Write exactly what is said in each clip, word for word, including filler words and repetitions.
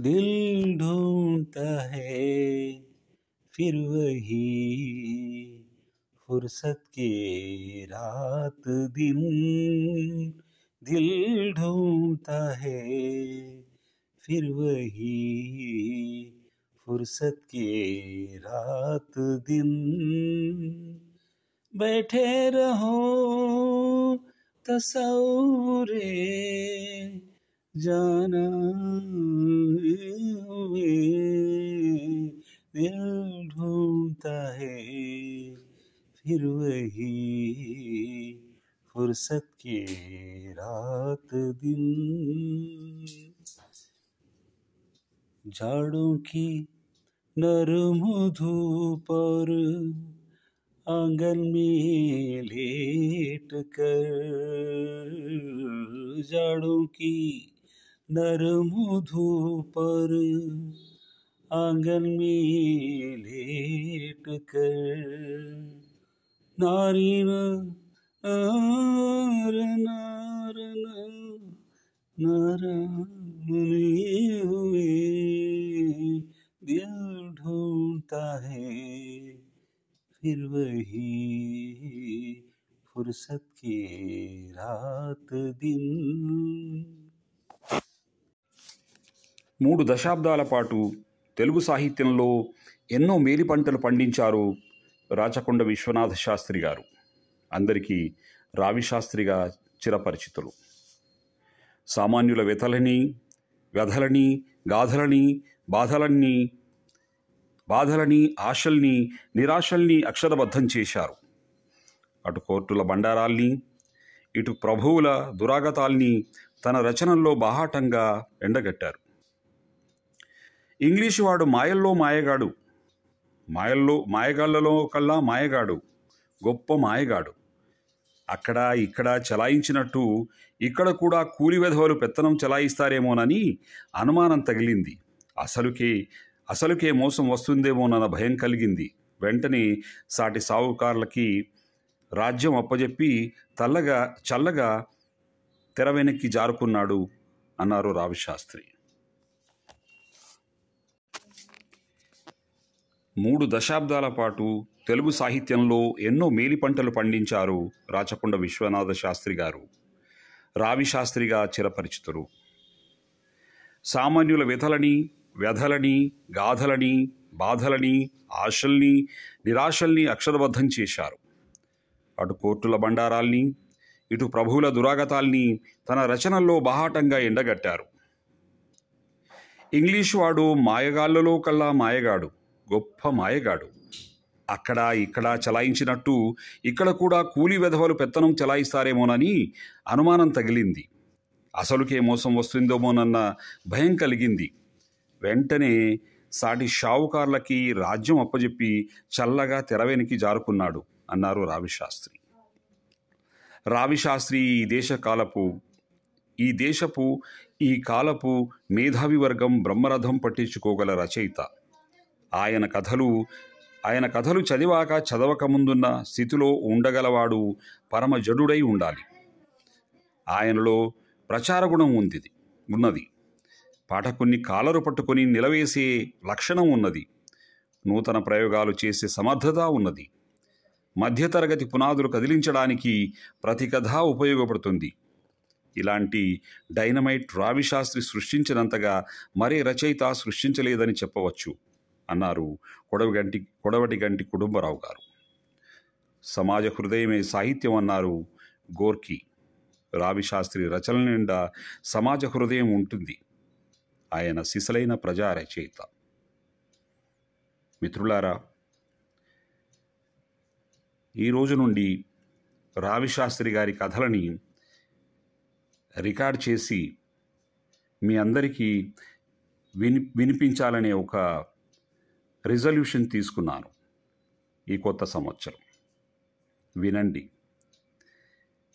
दिल ढूंढता है फिर वही फुर्सत के रात दिन, दिल ढूंढता है फिर वही फुर्सत के रात दिन। बैठे रहो तसव्वुरे जाना हुए, दिल ढूंढता है फिर वही फुर्सत के रात दिन। झाड़ों की नरम धूप और आंगन में लेट कर, झाड़ों की नरम धूप और आंगन में लेट कर, नारी नार नार नारायण हुए, दिल ढूंढता है फिर वही फुर्सत के रात दिन। మూడు దశాబ్దాల పాటు తెలుగు సాహిత్యంలో ఎన్నో మేలిపంటలు పండించారు రాచకొండ విశ్వనాథ శాస్త్రి గారు. అందరికీ రావి శాస్త్రిగా చిరపరిచితులు. సామాన్యుల వ్యతలని వ్యధలని గాథలని బాధలన్నీ బాధలని ఆశల్ని నిరాశల్ని అక్షరబద్ధం చేశారు. అటు కోర్టుల బండారాల్ని ఇటు ప్రభువుల దురాగతాల్ని తన రచనల్లో బాహాటంగా ఎండగట్టారు. ఇంగ్లీషు వాడు మాయల్లో మాయగాడు, మాయల్లో మాయగాళ్లలో కల్లా మాయగాడు, గొప్ప మాయగాడు. అక్కడ ఇక్కడ చలాయించినట్టు ఇక్కడ కూడా కూలి వెధవలు పెత్తనం చలాయిస్తారేమోనని అనుమానం తగిలింది. అసలుకే అసలుకే మోసం వస్తుందేమోనన్న భయం కలిగింది. వెంటనే సాటి సావుకారులకి రాజ్యం అప్పజెప్పి తల్లగా చల్లగా తెర వెనక్కి జారుకున్నాడు అన్నారు రావి శాస్త్రి. మూడు దశాబ్దాల పాటు తెలుగు సాహిత్యంలో ఎన్నో మేలిపంటలు పండించారు రాచకొండ విశ్వనాథ శాస్త్రి గారు. రావి శాస్త్రిగా చిరపరిచితులు. సామాన్యుల వ్యతలని వ్యధలని గాథలని బాధలని ఆశల్ని నిరాశల్ని అక్షరబద్ధం చేశారు. అటు కోర్టుల బండారాల్ని ఇటు ప్రభువుల దురాగతాల్ని తన రచనల్లో బాహాటంగా ఎండగట్టారు. ఇంగ్లీషు వాడు మాయగాళ్లలో కల్లా మాయగాడు, గొప్ప మాయగాడు. అక్కడ ఇక్కడ చలాయించినట్టు ఇక్కడ కూడా కూలి వెధవలు పెత్తనం చలాయిస్తారేమోనని అనుమానం తగిలింది. అసలుకే మోసం వస్తుందేమోనన్న భయం కలిగింది. వెంటనే సాటి షావుకార్లకి రాజ్యం అప్పజెప్పి చల్లగా తెరవెనికి జారుకున్నాడు అన్నారు రావి శాస్త్రి. రావి శాస్త్రి ఈ దేశ కాలపు ఈ దేశపు ఈ కాలపు మేధావి వర్గం బ్రహ్మరథం పట్టించుకోగల రచయిత. ఆయన కథలు ఆయన కథలు చదివాక చదవక ముందున్న స్థితిలో ఉండగలవాడు పరమ జడుడై ఉండాలి. ఆయనలో ప్రచారగుణం ఉంది ఉన్నది పాఠకుణ్ణి కాలరు పట్టుకొని నిలవేసే లక్షణం ఉన్నది. నూతన ప్రయోగాలు చేసే సమర్థత ఉన్నది. మధ్యతరగతి పునాదులు కదిలించడానికి ప్రతి కథ ఉపయోగపడుతుంది. ఇలాంటి డైనమైట్ రావి శాస్త్రి సృష్టించినంతగా మరే రచయిత సృష్టించలేదని చెప్పవచ్చు అన్నారు కొడవగంటి కొడవటి గంటి కుటుంబరావు గారు. సమాజ హృదయమే సాహిత్యం అన్నారు గోర్కీ. రావి శాస్త్రి రచనల నిండా సమాజ హృదయం ఉంటుంది. ఆయన సిసలైన ప్రజా రచయిత. మిత్రులారా, ఈరోజు నుండి రావి శాస్త్రి గారి కథలని రికార్డ్ చేసి మీ అందరికీ విని వినిపించాలనే ఒక రిజల్యూషన్ తీసుకున్నాను. ఈ కొత్త సంవత్సరం వినండి,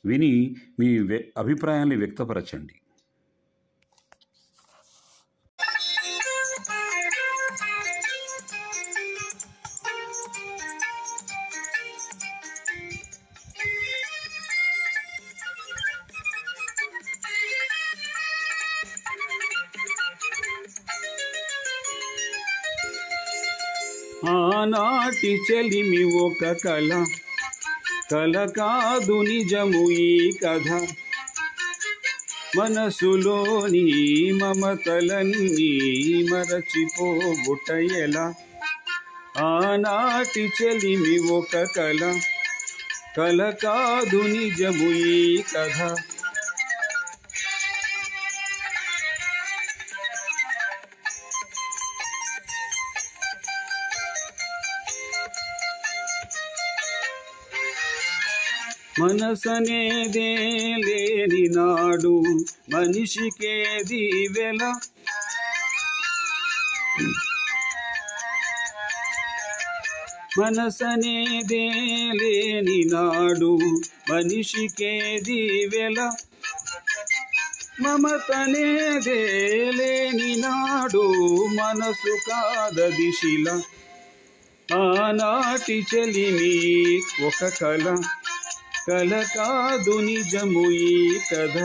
విని మీ అభిప్రాయాన్ని వ్యక్తపరచండి. ఆనాటి చెలిమి ఒక కళ, కళ కాదు నిజము ఈ కథ. మనసులోని మమతలన్నీ మరచిపోబుట ఎలా? ఆనాటి చెలిమి ఒక కళ, కళ కాదు నిజము ఈ కథ. మనసనేదే లేని నాడు మనిషికేది వెల, మనసనేదే లేని నాడు మనిషికేది వెల, మమతనేదే లేని నాడు మనసు కాదది శిల. ఆనాటి చెలిమి ఒక కళ, కల కాదు నిజము ఈ కథ.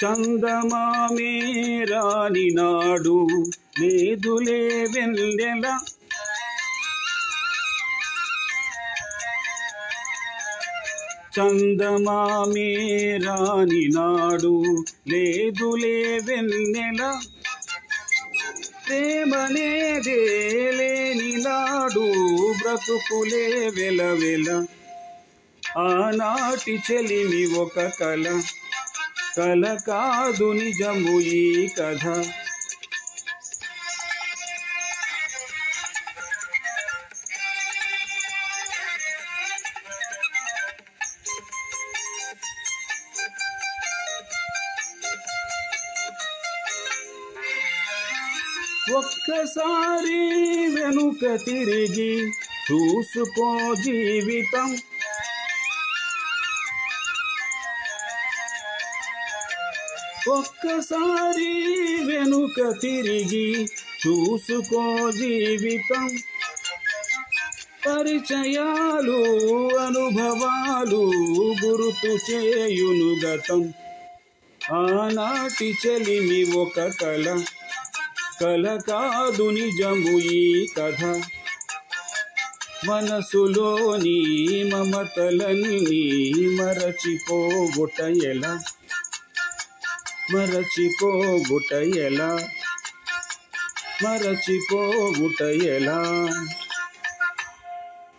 చందమామే రాని నాడు నేదులే వెన్నెల, చందమామే రాని నాడు లేదులే వెన్నెల, ప్రేమనేదే లేని నాడు బ్రతుకులే వెలవెల. ఆనాటి చెలిమి ఒక కళ, కళ కాదు నిజము ఈ కథ. ఒక్కసారి వెనుక తిరిగి చూసుకో జీవితం, ఒక్కసారి వెనుక తిరిగి చూసుకో జీవితం. పరిచయాలు అనుభవాలు గుర్తు చేయును గతం. ఆనాటి చెలిమి ఒక కళ, కల కాదు నిజము ఈ కథ. మనసులోని మమతలన్నీ మరచిపోబుట ఎలా, మరచిపోబుట ఎలా, మరచిపోబుట ఎలా.